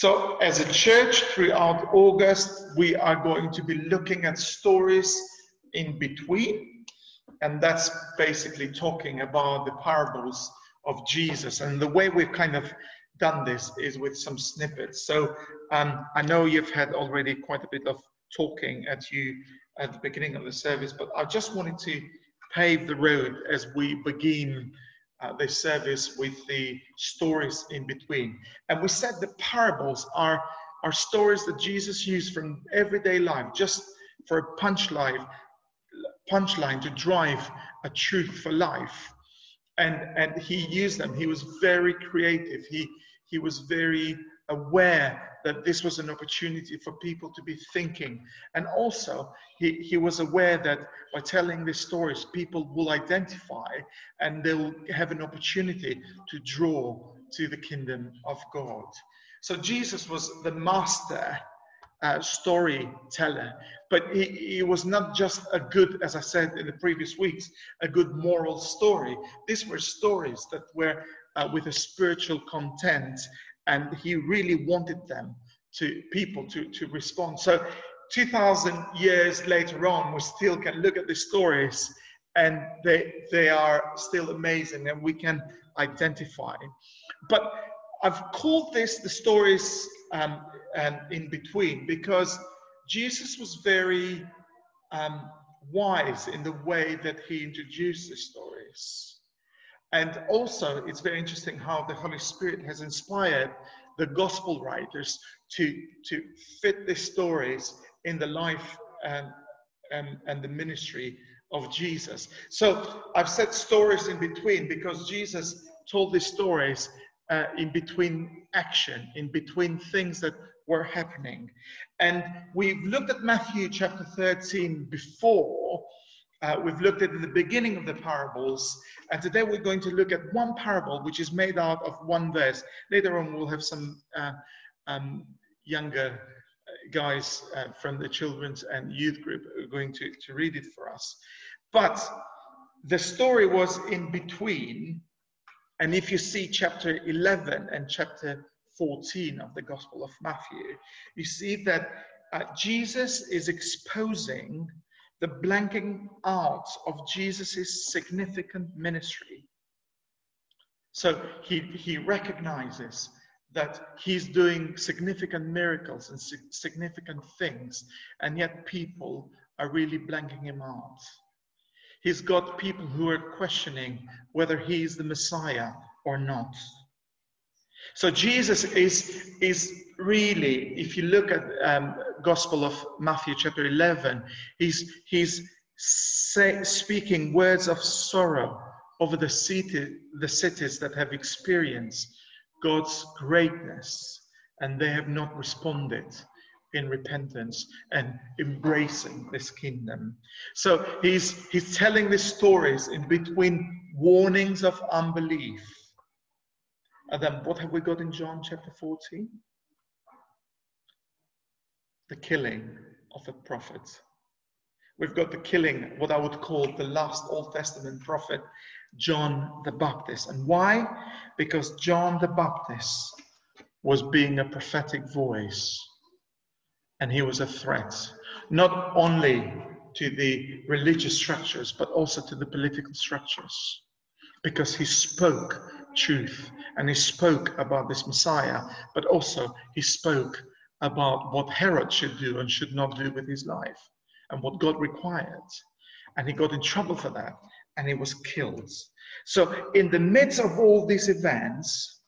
So as a church throughout August, we are going to be looking at stories in between. And that's basically talking about the parables of Jesus. And the way we've kind of done this is with some snippets. So I know you've had already quite a bit of talking at you at the beginning of the service, but I just wanted to pave the road as we begin the service with the stories in between. And we said the parables are stories that Jesus used from everyday life, just for a punchline to drive a truth for life. And he used them. He was very creative. He was very aware that this was an opportunity for people to be thinking. And also, he was aware that by telling these stories, people will identify and they'll have an opportunity to draw to the kingdom of God. So Jesus was the master storyteller, but he was not just a good, as I said in the previous weeks, a good moral story. These were stories that were with a spiritual content, and he really wanted them to people to respond. So 2,000 years later on, we still can look at the stories, and they are still amazing, and we can identify. But I've called this the stories and in between, because Jesus was very wise in the way that he introduced the stories. And also, it's very interesting how the Holy Spirit has inspired the gospel writers to fit the stories in the life and the ministry of Jesus. So I've said stories in between because Jesus told these stories in between action, in between things that were happening. And we've looked at Matthew chapter 13 before. We've looked at the beginning of the parables, and today we're going to look at one parable which is made out of one verse. Later on we'll have some younger guys from the children's and youth group who are going to read it for us. But the story was in between, and if you see chapter 11 and chapter 14 of the Gospel of Matthew, you see that Jesus is exposing the blanking out of Jesus's significant ministry. So he recognizes that he's doing significant miracles and significant things, and yet people are really blanking him out. He's got people who are questioning whether he is the Messiah or not. So Jesus is really, if you look at Gospel of Matthew chapter 11, he's speaking words of sorrow over the cities that have experienced God's greatness, and they have not responded in repentance and embracing this kingdom. So he's telling these stories in between warnings of unbelief. And then what have we got in John chapter 14? The killing of a prophet. We've got the killing, what I would call the last Old Testament prophet, John the Baptist. And why? Because John the Baptist was being a prophetic voice, and he was a threat, not only to the religious structures, but also to the political structures, because he spoke truth, and he spoke about this Messiah, but also he spoke about what Herod should do and should not do with his life, and what God required. And he got in trouble for that, and he was killed. So in the midst of all these events,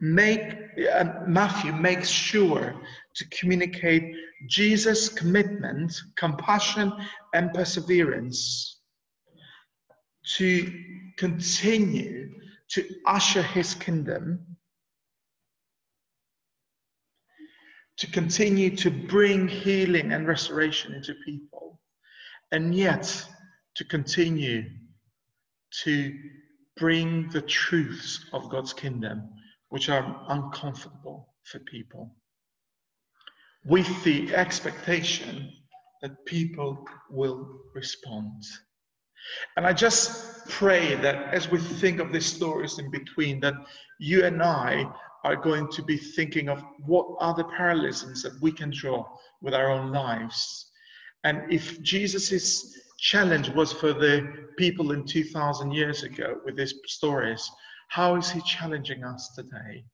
Matthew makes sure to communicate Jesus' commitment, compassion, and perseverance to continue to usher his kingdom, to continue to bring healing and restoration into people, and yet to continue to bring the truths of God's kingdom, which are uncomfortable for people, with the expectation that people will respond. And I just pray that as we think of these stories in between, that you and I are going to be thinking of what are the parallelisms that we can draw with our own lives. And if Jesus's challenge was for the people in 2,000 years ago with these stories, how is he challenging us today?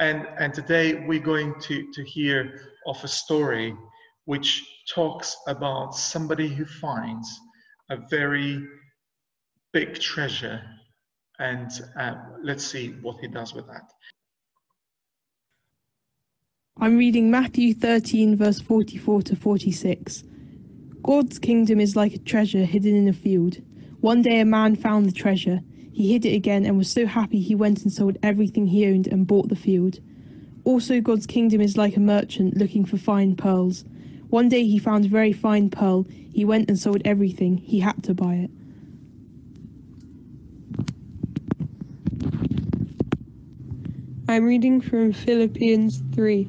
And today we're going to hear of a story which talks about somebody who finds a very big treasure. And let's see what he does with that. I'm reading Matthew 13, verse 44 to 46. God's kingdom is like a treasure hidden in a field. One day a man found the treasure. He hid it again and was so happy he went and sold everything he owned and bought the field. Also, God's kingdom is like a merchant looking for fine pearls. One day he found a very fine pearl. He went and sold everything. He had to buy it. I'm reading from Philippians 3,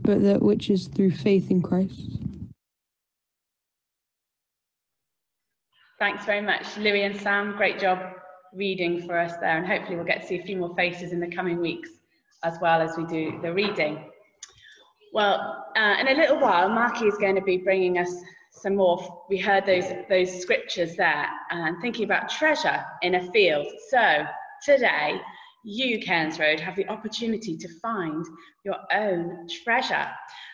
but that which is through faith in Christ. Thanks very much, Louis and Sam. Great job reading for us there, and hopefully we'll get to see a few more faces in the coming weeks as well as we do the reading. Well, in a little while, Marky is going to be bringing us some more. We heard those scriptures there and thinking about treasure in a field. So today, you, Cairns Road, have the opportunity to find your own treasure.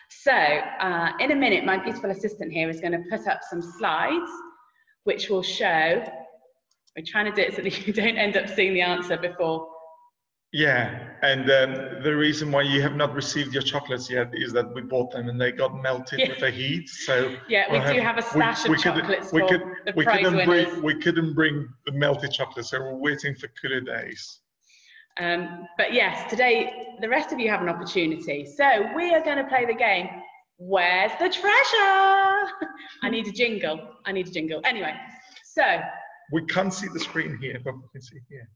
So in a minute, my beautiful assistant here is going to put up some slides which will show. We're trying to do it so that you don't end up seeing the answer before. Yeah, and the reason why you have not received your chocolates yet is that we bought them and they got melted with the heat. So yeah, we do have a stash of chocolates for the prize winners. We couldn't bring the melted chocolates, so we're waiting for cooler days. But yes, today the rest of you have an opportunity. So we are going to play the game, Where's the Treasure? I need a jingle. Anyway, so. We can't see the screen here, but we can see here.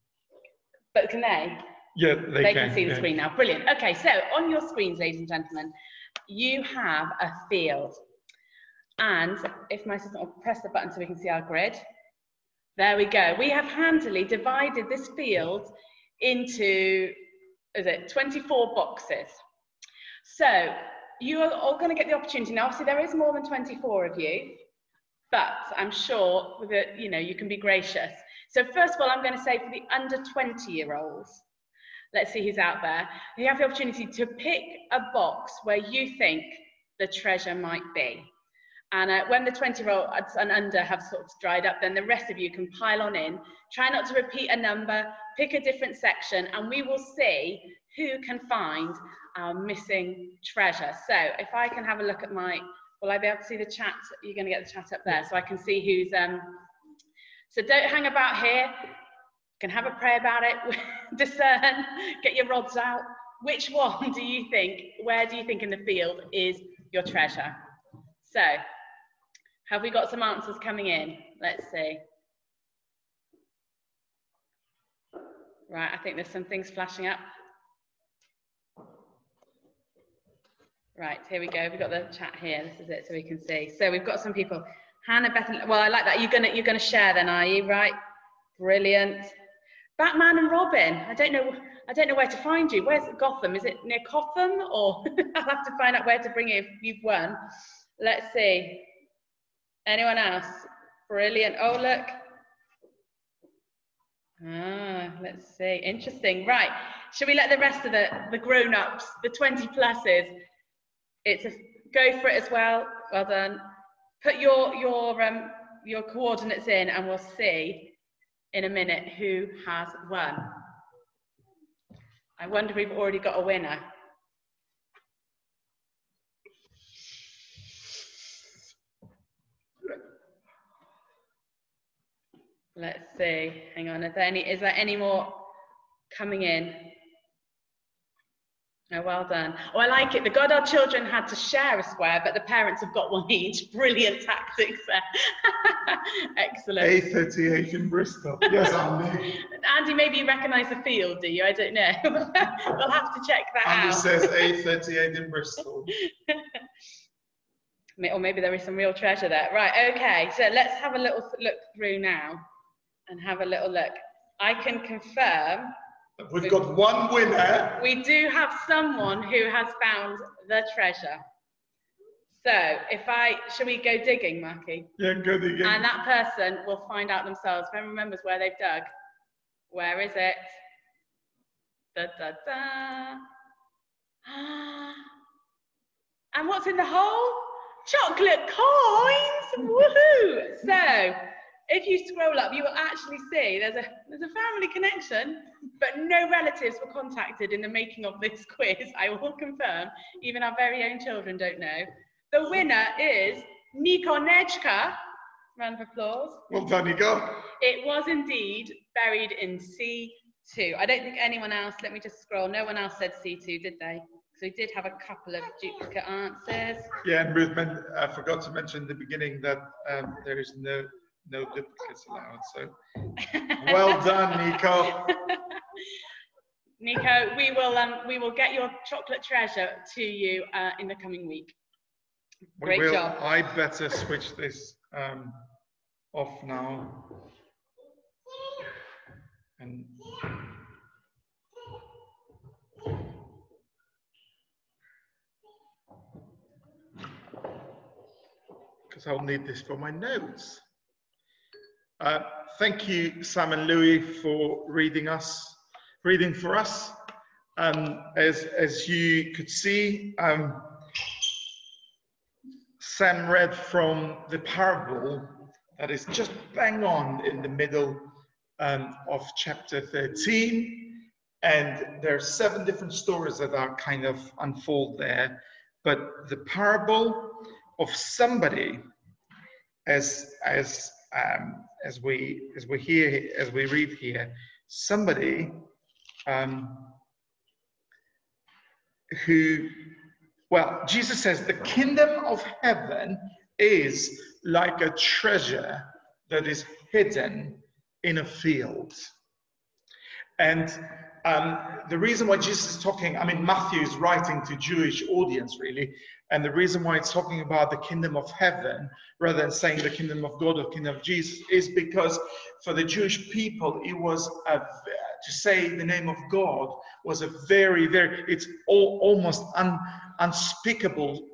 But can they? Yeah, they can. They can see the screen now. Brilliant. Okay, so on your screens, ladies and gentlemen, you have a field. And if my assistant will press the button so we can see our grid. There we go. We have handily divided this field into 24 boxes. So you are all going to get the opportunity now. Obviously there is more than 24 of you, but I'm sure that you can be gracious. So first of all, I'm going to say for the under 20-year-olds, let's see who's out there, you have the opportunity to pick a box where you think the treasure might be. And when the 20-year-olds and under have sort of dried up, then the rest of you can pile on in. Try not to repeat a number, pick a different section, and we will see who can find our missing treasure. So if I can have a look at will I be able to see the chat? You're going to get the chat up there, so I can see who's, so don't hang about here. You can have a pray about it, discern, get your rods out. Which one do you think, where do you think in the field is your treasure? So, have we got some answers coming in? Let's see. Right, I think there's some things flashing up. Right, here we go. We've got the chat here. This is it, so we can see. So we've got some people. Hannah, Beth, well, I like that. You're gonna share then, are you? Right, brilliant. Batman and Robin. I don't know where to find you. Where's Gotham? Is it near Cotham? Or I'll have to find out where to bring you if you've won. Let's see. Anyone else? Brilliant. Oh, look. Ah, let's see. Interesting. Right. Should we let the rest of the grown-ups, the 20-pluses, go for it as well. Well done. Put your coordinates in, and we'll see in a minute who has won. I wonder if we've already got a winner. Let's see. Hang on. Is there any more coming in? Oh, well done. Oh, I like it. The Goddard children had to share a square, but the parents have got one each. Brilliant tactics there. Excellent. A38 in Bristol. Yes, Andy. Andy, maybe you recognise the field, do you? I don't know. We'll have to check that Andy out. Andy says A38 in Bristol. Or maybe there is some real treasure there. Right, okay. So let's have a little look through now and have a little look. I can confirm... We've got one winner. We do have someone who has found the treasure. So, shall we go digging, Marky? Yeah, go digging. And that person will find out themselves. If anyone remembers where they've dug, where is it? Da da da. And what's in the hole? Chocolate coins! Woohoo! So, if you scroll up, you will actually see there's a family connection, but no relatives were contacted in the making of this quiz. I will confirm, even our very own children don't know. The winner is Nikonechka. Round of applause. Well done, Nico. It was indeed buried in C2. I don't think anyone else, let me just scroll, no one else said C2, did they? So we did have a couple of duplicate answers. Yeah, and Ruth, I forgot to mention in the beginning that there is no duplicates allowed, so well done, Nico. Nico, we will get your chocolate treasure to you in the coming week. Great job. I better switch this off now. And because I'll need this for my notes. Thank you, Sam and Louis, for reading for us. As you could see, Sam read from the parable that is just bang on in the middle of chapter 13, and there are 7 different stories that are kind of unfold there, but the parable of somebody, as we read here, somebody Jesus says the kingdom of heaven is like a treasure that is hidden in a field. And the reason why Jesus is talking, I mean, Matthew is writing to Jewish audience really, and the reason why it's talking about the kingdom of heaven rather than saying the kingdom of God or kingdom of Jesus is because for the Jewish people, it was to say the name of God was a very, very, it's almost unspeakable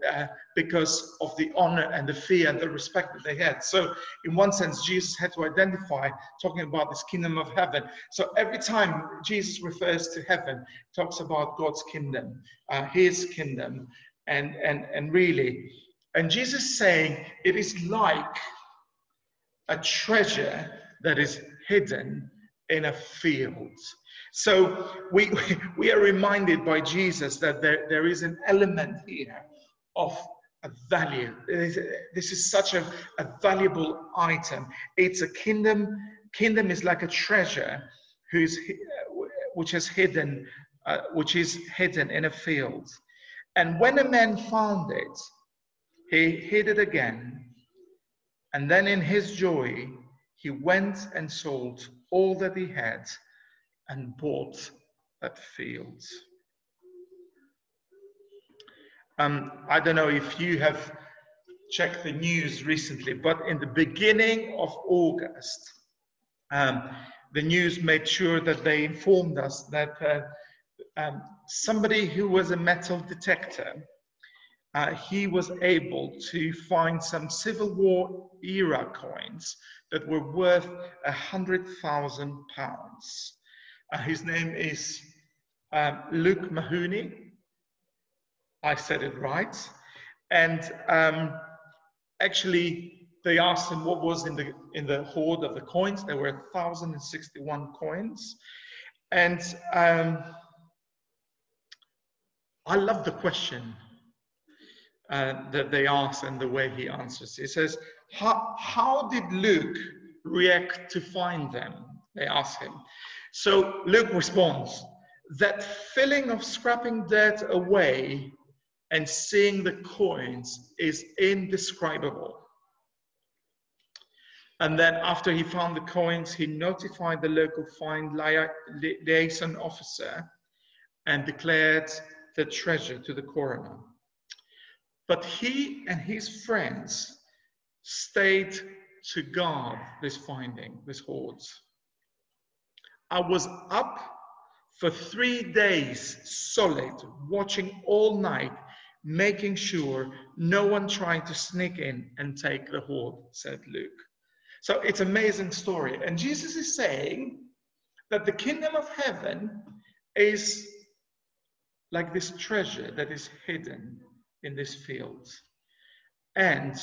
because of the honor and the fear and the respect that they had. So in one sense, Jesus had to identify talking about this kingdom of heaven. So every time Jesus refers to heaven, talks about God's kingdom, his kingdom, and really, and Jesus saying it is like a treasure that is hidden in a field. So we are reminded by Jesus that there is an element here of a value. This is such a valuable item. It's a kingdom. Kingdom is like a treasure which is hidden in a field. And when a man found it, he hid it again. And then in his joy, he went and sold all that he had and bought that field. I don't know if you have checked the news recently, but in the beginning of August, the news made sure that they informed us that somebody who was a metal detector, he was able to find some Civil War era coins that were worth £100,000. His name is Luke Mahoney. I said it right. And actually, they asked him what was in the hoard of the coins. There were 1,061 coins. And I love the question that they ask and the way he answers. He says, how did Luke react to find them? They ask him. So Luke responds, that feeling of scrapping dirt away and seeing the coins is indescribable. And then after he found the coins, he notified the local fine liaison officer and declared the treasure to the coroner. But he and his friends stayed to guard this finding, this hoard. I was up for 3 days solid, watching all night, making sure no one tried to sneak in and take the hoard, said Luke. So it's an amazing story. And Jesus is saying that the kingdom of heaven is like this treasure that is hidden in this field. And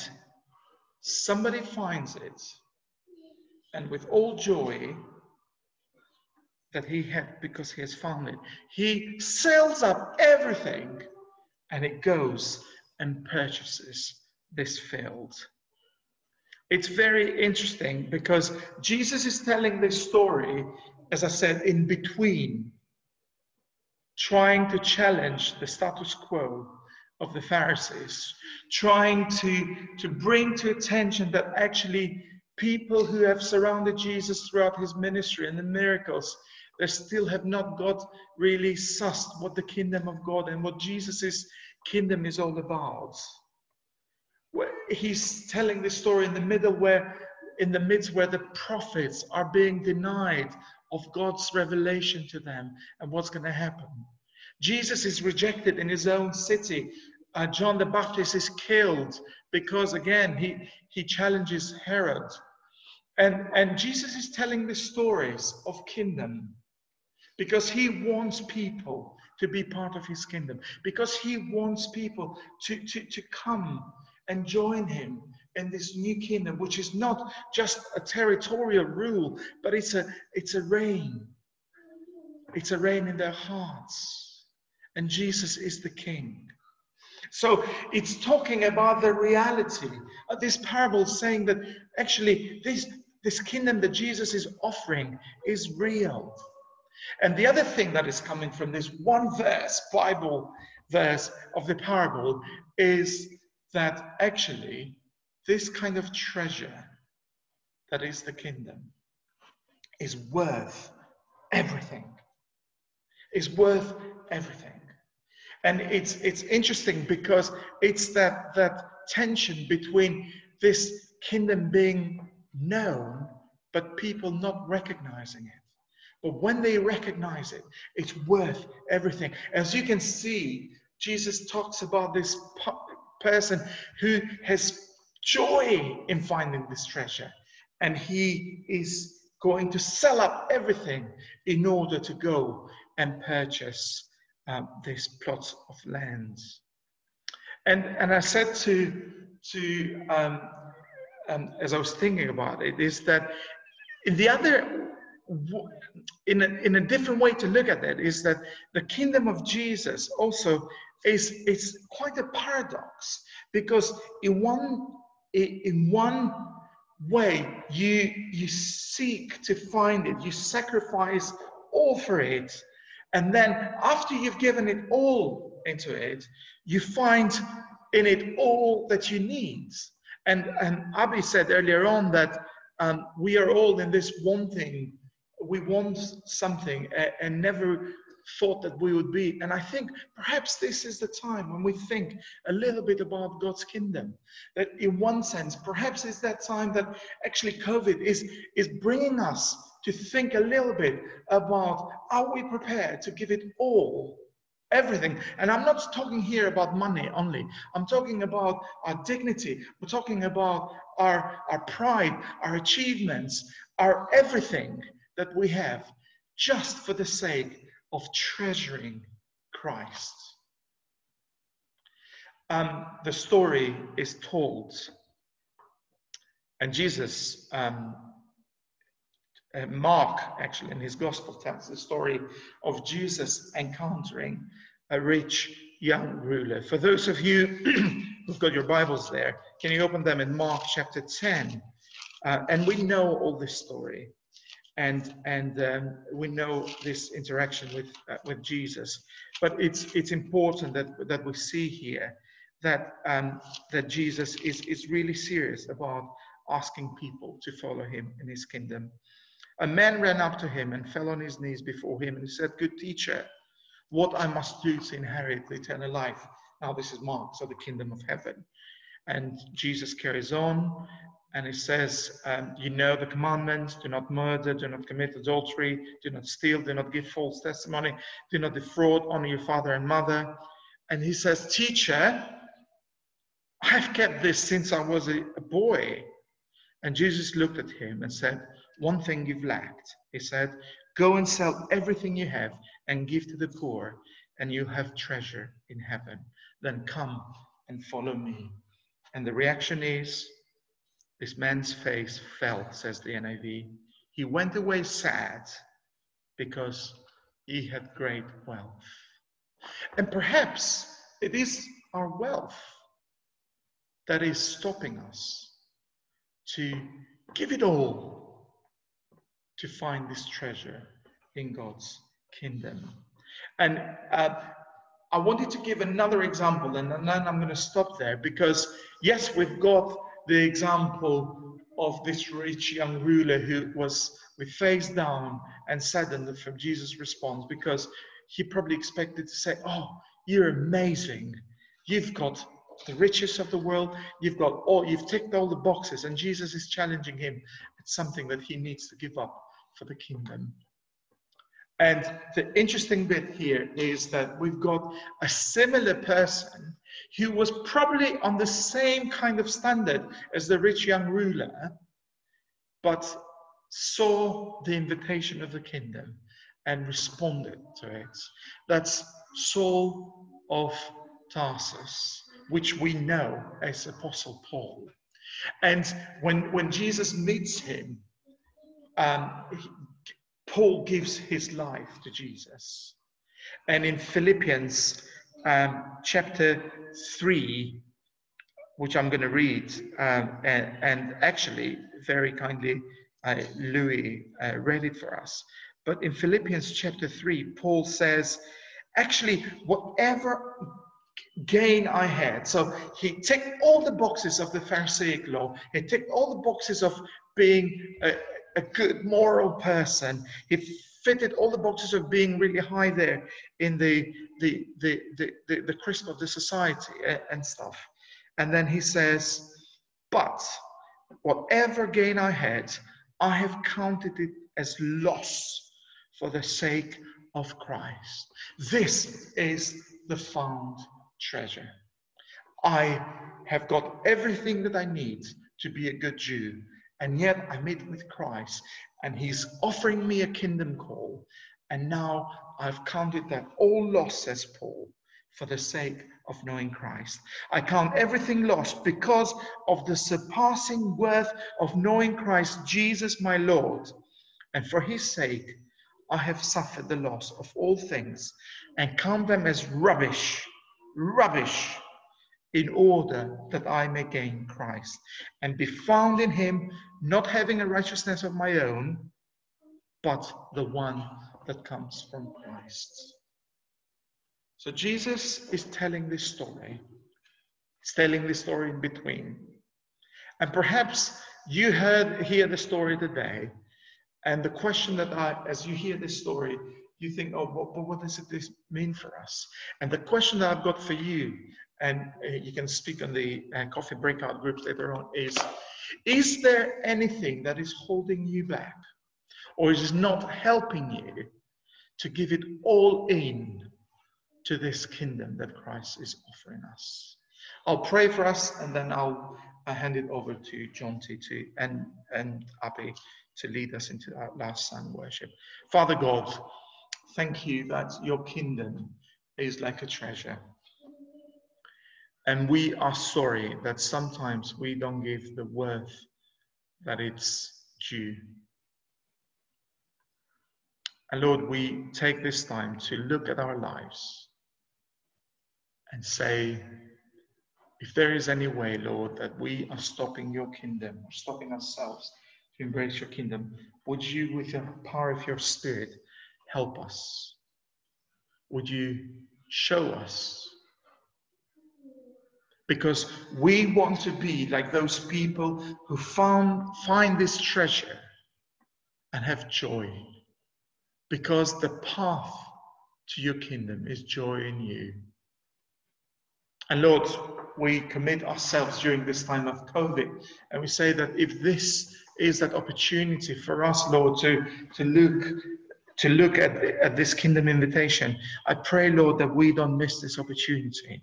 somebody finds it, and with all joy that he had, because he has found it, he sells up everything and it goes and purchases this field. It's very interesting because Jesus is telling this story, as I said, in between trying to challenge the status quo of the Pharisees, trying to bring to attention that actually people who have surrounded Jesus throughout his ministry and the miracles, they still have not got really sussed what the kingdom of God and what Jesus' kingdom is all about. He's telling this story in the midst where the prophets are being denied of God's revelation to them and what's going to happen. Jesus is rejected in his own city. John the Baptist is killed because, again, he challenges Herod. And Jesus is telling the stories of kingdom because he wants people to be part of his kingdom, because he wants people to come and join him in this new kingdom, which is not just a territorial rule, but it's a reign. It's a reign in their hearts. And Jesus is the king. So it's talking about the reality of this parable, saying that actually this kingdom that Jesus is offering is real. And the other thing that is coming from this one verse, Bible verse of the parable, is that actually this kind of treasure that is the kingdom is worth everything. Is worth everything. And it's interesting because it's that tension between this kingdom being known but people not recognizing it. But when they recognize it, it's worth everything. As you can see, Jesus talks about this person who has joy in finding this treasure, and he is going to sell up everything in order to go and purchase this plot of land. And I said to as I was thinking about it, is that in a different way to look at that is that the kingdom of Jesus also is quite a paradox, because in one way you seek to find it, you sacrifice all for it, and then after you've given it all into it, you find in it all that you need. And Abhi said earlier on that we are all in this wanting. We want something and never thought that we would be. And I think perhaps this is the time when we think a little bit about God's kingdom. That in one sense, perhaps it's that time that actually COVID is bringing us to think a little bit about, are we prepared to give it all, everything? And I'm not talking here about money only. I'm talking about our dignity. We're talking about our pride, our achievements, our everything that we have, just for the sake of treasuring Christ. The story is told, and Jesus, Mark actually in his gospel tells the story of Jesus encountering a rich young ruler. For those of you who've got your Bibles there, can you open them in Mark chapter 10? And we know all this story. and we know this interaction with Jesus. But it's important that we see here that Jesus is really serious about asking people to follow him in his kingdom. A man ran up to him and fell on his knees before him, and he said, "Good teacher, what I must do to inherit eternal life?" Now this is marks of the kingdom of heaven. And Jesus carries on, and he says, you know the commandments: do not murder, do not commit adultery, do not steal, do not give false testimony, do not defraud, honor your father and mother. And he says, "Teacher, I've kept this since I was a boy." And Jesus looked at him and said, "One thing you've lacked." He said, "Go and sell everything you have and give to the poor, and you have treasure in heaven. Then come and follow me." And the reaction is, "This man's face fell," says the NIV. "He went away sad because he had great wealth." And perhaps it is our wealth that is stopping us to give it all to find this treasure in God's kingdom. And I wanted to give another example, and then I'm going to stop there, because yes, we've got the example of this rich young ruler who was with face down and saddened from Jesus' response, because he probably expected to say, "Oh, you're amazing. You've got the riches of the world. You've ticked all the boxes." And Jesus is challenging him at something that he needs to give up for the kingdom. And the interesting bit here is that we've got a similar person who was probably on the same kind of standard as the rich young ruler, but saw the invitation of the kingdom and responded to it. That's Saul of Tarsus, which we know as Apostle Paul. And when Jesus meets him, Paul gives his life to Jesus. And in Philippians chapter 3, which I'm going to read, and actually very kindly Louis read it for us. But in Philippians chapter 3, Paul says, actually, whatever gain I had. So he ticked all the boxes of the Pharisaic law. He ticked all the boxes of being a good moral person. He fitted all the boxes of being really high there in the crisp of the society and stuff. And then he says, but whatever gain I had, I have counted it as loss for the sake of Christ. This is the found treasure. I have got everything that I need to be a good Jew, and yet I meet with Christ, and he's offering me a kingdom call. And now I've counted that all loss, says Paul, for the sake of knowing Christ. I count everything lost because of the surpassing worth of knowing Christ Jesus my Lord. And for his sake, I have suffered the loss of all things and count them as rubbish, in order that I may gain Christ and be found in him, not having a righteousness of my own, but the one that comes from Christ. So Jesus is telling this story. He's telling this story in between. And perhaps you hear the story today, and the question that as you hear this story, you think, oh, but what does this mean for us? And the question that I've got for you, and you can speak on the coffee breakout groups later on, is there anything that is holding you back, or is not helping you to give it all in to this kingdom that Christ is offering us? I'll pray for us, and then I'll hand it over to John T.T. and Abby to lead us into our last Sunday worship. Father God, thank you that your kingdom is like a treasure. And we are sorry that sometimes we don't give the worth that it's due. And Lord, we take this time to look at our lives and say, if there is any way, Lord, that we are stopping your kingdom, or stopping ourselves to embrace your kingdom, would you, with the power of your Spirit, help us? Would you show us? Because we want to be like those people who find this treasure and have joy. Because the path to your kingdom is joy in you. And Lord, we commit ourselves during this time of COVID, and we say that if this is that opportunity for us, Lord, to look at this kingdom invitation, I pray, Lord, that we don't miss this opportunity.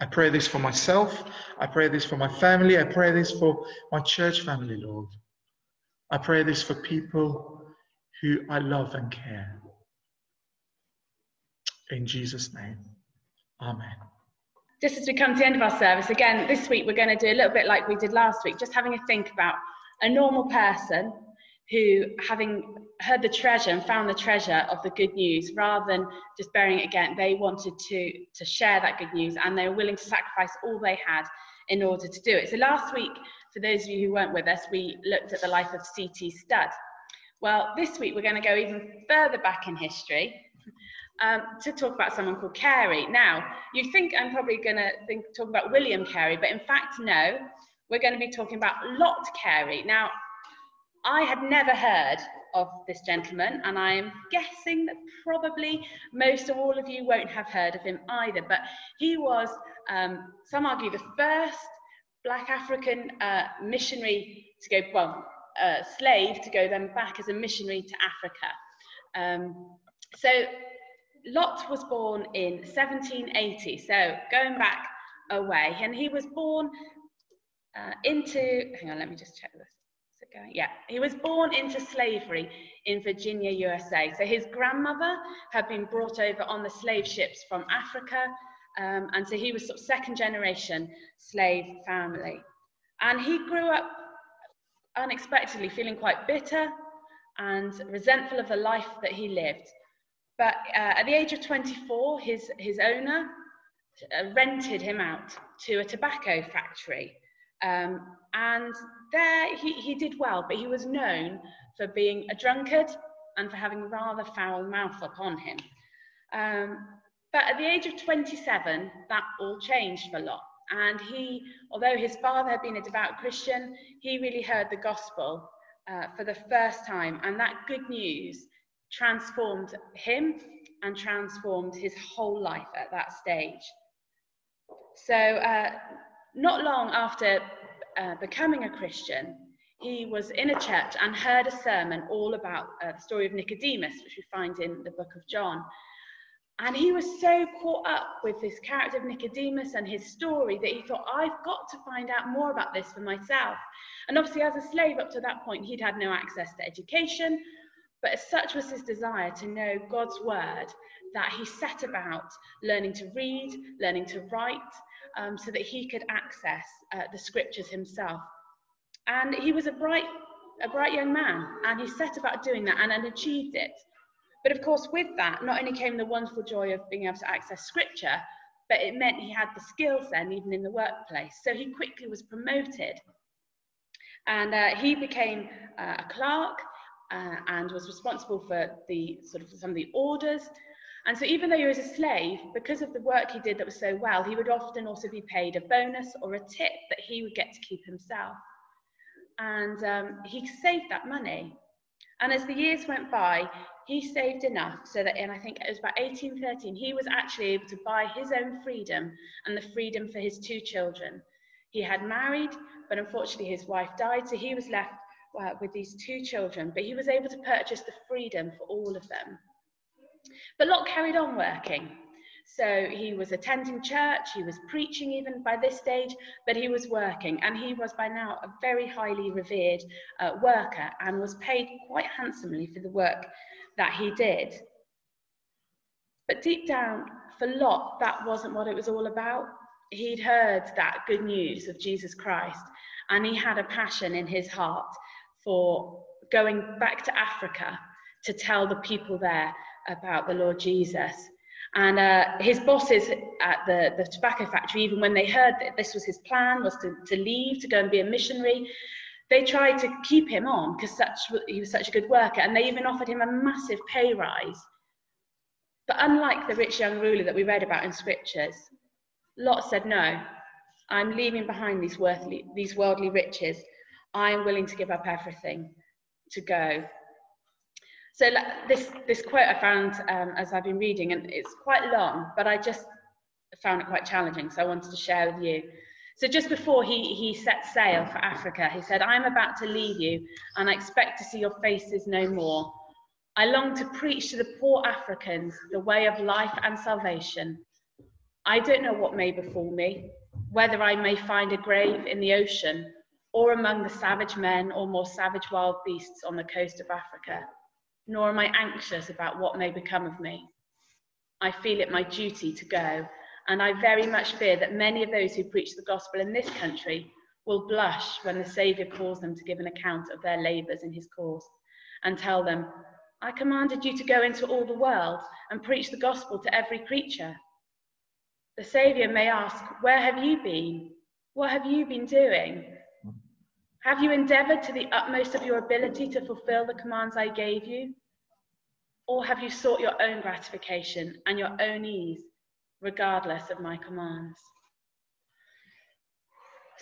I pray this for myself. I pray this for my family. I pray this for my church family, Lord. I pray this for people who I love and care. In Jesus' name, amen. Just as we come to the end of our service, again, this week we're going to do a little bit like we did last week, just having a think about a normal person who, having heard the treasure and found the treasure of the good news, rather than just burying it again, they wanted to share that good news, and they were willing to sacrifice all they had in order to do it. So last week, for those of you who weren't with us, we looked at the life of C.T. Studd. Well, this week we're going to go even further back in history to talk about someone called Carey. Now, you think I'm probably going to talk about William Carey, but in fact, no, we're going to be talking about Lot Carey. Now, I had never heard of this gentleman, and I'm guessing that probably most of all of you won't have heard of him either, but he was, some argue, the first black African slave to go then back as a missionary to Africa. So Lot was born in 1780, so going back a way, and he was born he was born into slavery in Virginia, USA. So his grandmother had been brought over on the slave ships from Africa, and so he was sort of second generation slave family. And he grew up unexpectedly feeling quite bitter and resentful of the life that he lived. But at the age of 24, his owner rented him out to a tobacco factory. And there he did well, but he was known for being a drunkard and for having a rather foul mouth upon him. But at the age of 27, that all changed for Lot. And he, although his father had been a devout Christian, he really heard the gospel for the first time. And that good news transformed him and transformed his whole life at that stage. So not long after becoming a Christian, he was in a church and heard a sermon all about the story of Nicodemus, which we find in the book of John. And he was so caught up with this character of Nicodemus and his story that he thought, I've got to find out more about this for myself. And obviously, as a slave up to that point, he'd had no access to education, but as such was his desire to know God's word that he set about learning to read, learning to write, so that he could access the scriptures himself. And he was a bright young man, and he set about doing that and achieved it. But of course, with that, not only came the wonderful joy of being able to access scripture, but it meant he had the skills then, even in the workplace. So he quickly was promoted. And he became a clerk and was responsible for some of the orders. And so even though he was a slave, because of the work he did that was so well, he would often also be paid a bonus or a tip that he would get to keep himself. And he saved that money. And as the years went by, he saved enough so that in, I think it was about 1813, he was actually able to buy his own freedom and the freedom for his two children. He had married, but unfortunately his wife died, so he was left with these two children, but he was able to purchase the freedom for all of them. But Lot carried on working. So he was attending church, he was preaching even by this stage, but he was working, and he was by now a very highly revered worker and was paid quite handsomely for the work that he did. But deep down, for Lot, that wasn't what it was all about. He'd heard that good news of Jesus Christ, and he had a passion in his heart for going back to Africa to tell the people there about the Lord Jesus. And his bosses at the tobacco factory, even when they heard that this was his plan, was to leave, to go and be a missionary, they tried to keep him on because he was such a good worker, and they even offered him a massive pay rise. But unlike the rich young ruler that we read about in scriptures, Lot said, no, I'm leaving behind these worldly riches. I am willing to give up everything to go. So this quote I found as I've been reading, and it's quite long, but I just found it quite challenging, so I wanted to share with you. So just before he set sail for Africa, he said, I'm about to leave you, and I expect to see your faces no more. I long to preach to the poor Africans the way of life and salvation. I don't know what may befall me, whether I may find a grave in the ocean or among the savage men or more savage wild beasts on the coast of Africa, nor am I anxious about what may become of me. I feel it my duty to go, and I very much fear that many of those who preach the gospel in this country will blush when the Saviour calls them to give an account of their labours in his cause and tell them, I commanded you to go into all the world and preach the gospel to every creature. The Saviour may ask, where have you been? What have you been doing? Have you endeavoured to the utmost of your ability to fulfil the commands I gave you? Or have you sought your own gratification and your own ease, regardless of my commands?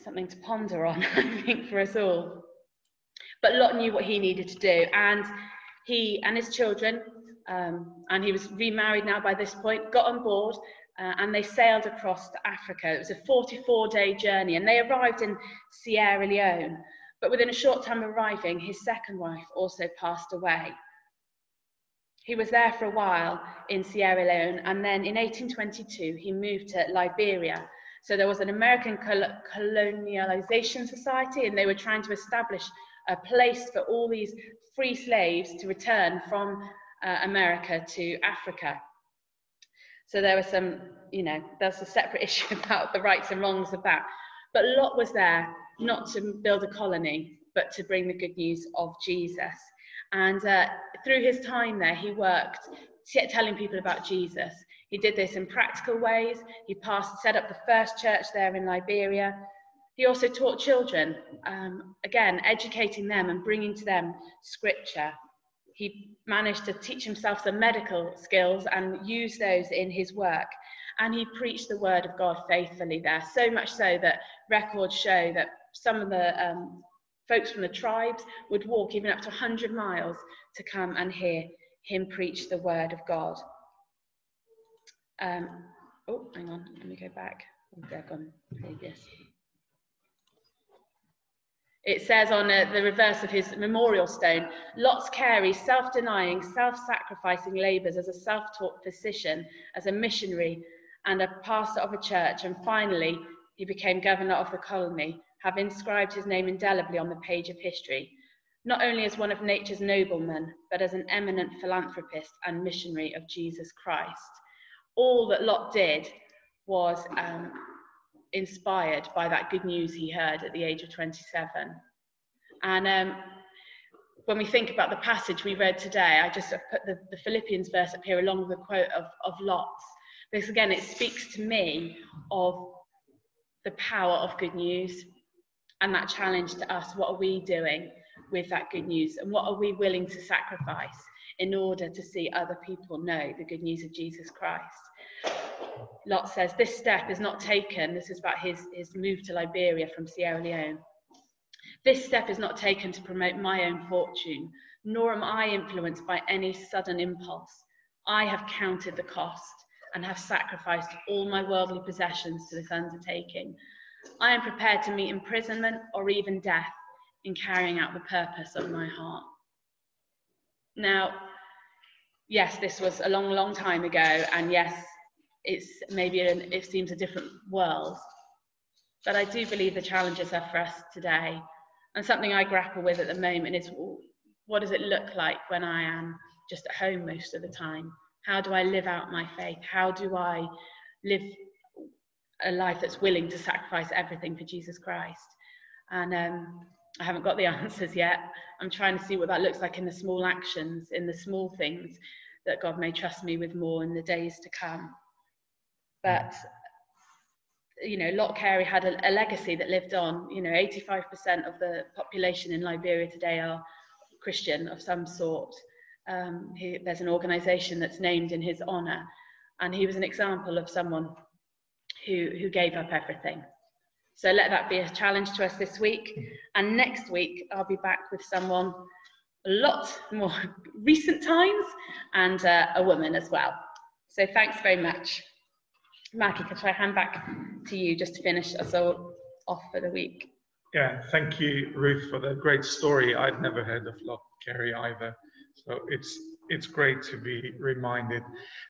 Something to ponder on, I think, for us all. But Lot knew what he needed to do, and he and his children, and he was remarried now by this point, got on board. And they sailed across to Africa. It was a 44-day journey, and they arrived in Sierra Leone. But within a short time arriving, his second wife also passed away. He was there for a while in Sierra Leone, and then in 1822, he moved to Liberia. So there was an American colonialization society, and they were trying to establish a place for all these free slaves to return from America to Africa. So there was some, there's a separate issue about the rights and wrongs of that. But Lot was there not to build a colony, but to bring the good news of Jesus. And through his time there, he worked telling people about Jesus. He did this in practical ways. He set up the first church there in Liberia. He also taught children, again, educating them and bringing to them scripture. He managed to teach himself some medical skills and use those in his work. And he preached the word of God faithfully there, so much so that records show that some of the folks from the tribes would walk even up to 100 miles to come and hear him preach the word of God. Oh, hang on, let me go back. They're gone. Yes. It says on the reverse of his memorial stone, Lot Carey, self-denying, self-sacrificing labours as a self-taught physician, as a missionary and a pastor of a church, and finally he became governor of the colony, having inscribed his name indelibly on the page of history, not only as one of nature's noblemen, but as an eminent philanthropist and missionary of Jesus Christ. All that Lot did was inspired by that good news he heard at the age of 27. And when we think about the passage we read today, I just put the Philippians verse up here along with the quote of Lot's. This again, it speaks to me of the power of good news and that challenge to us. What are we doing with that good news, and what are we willing to sacrifice in order to see other people know the good news of Jesus Christ? Lot says, this step is not taken. This is about his move to Liberia from Sierra Leone. This step is not taken to promote my own fortune, nor am I influenced by any sudden impulse. I have counted the cost and have sacrificed all my worldly possessions to this undertaking. I am prepared to meet imprisonment or even death in carrying out the purpose of my heart. Now, yes, this was a long, long time ago, and yes, it seems a different world, but I do believe the challenges are for us today. And something I grapple with at the moment is, what does it look like when I am just at home most of the time? How do I live out my faith? How do I live a life that's willing to sacrifice everything for Jesus Christ? And I haven't got the answers yet. I'm trying to see what that looks like in the small actions, in the small things, that God may trust me with more in the days to come. But you know, Lot Carey had a legacy that lived on. You know, 85% of the population in Liberia today are Christian of some sort. There's an organisation that's named in his honour, and he was an example of someone who gave up everything. So let that be a challenge to us this week. And next week, I'll be back with someone a lot more recent times, and a woman as well. So thanks very much. Maggie, could I hand back to you just to finish us all off for the week? Yeah, thank you, Ruth, for the great story. I'd never heard of Lot Carey either. So it's great to be reminded.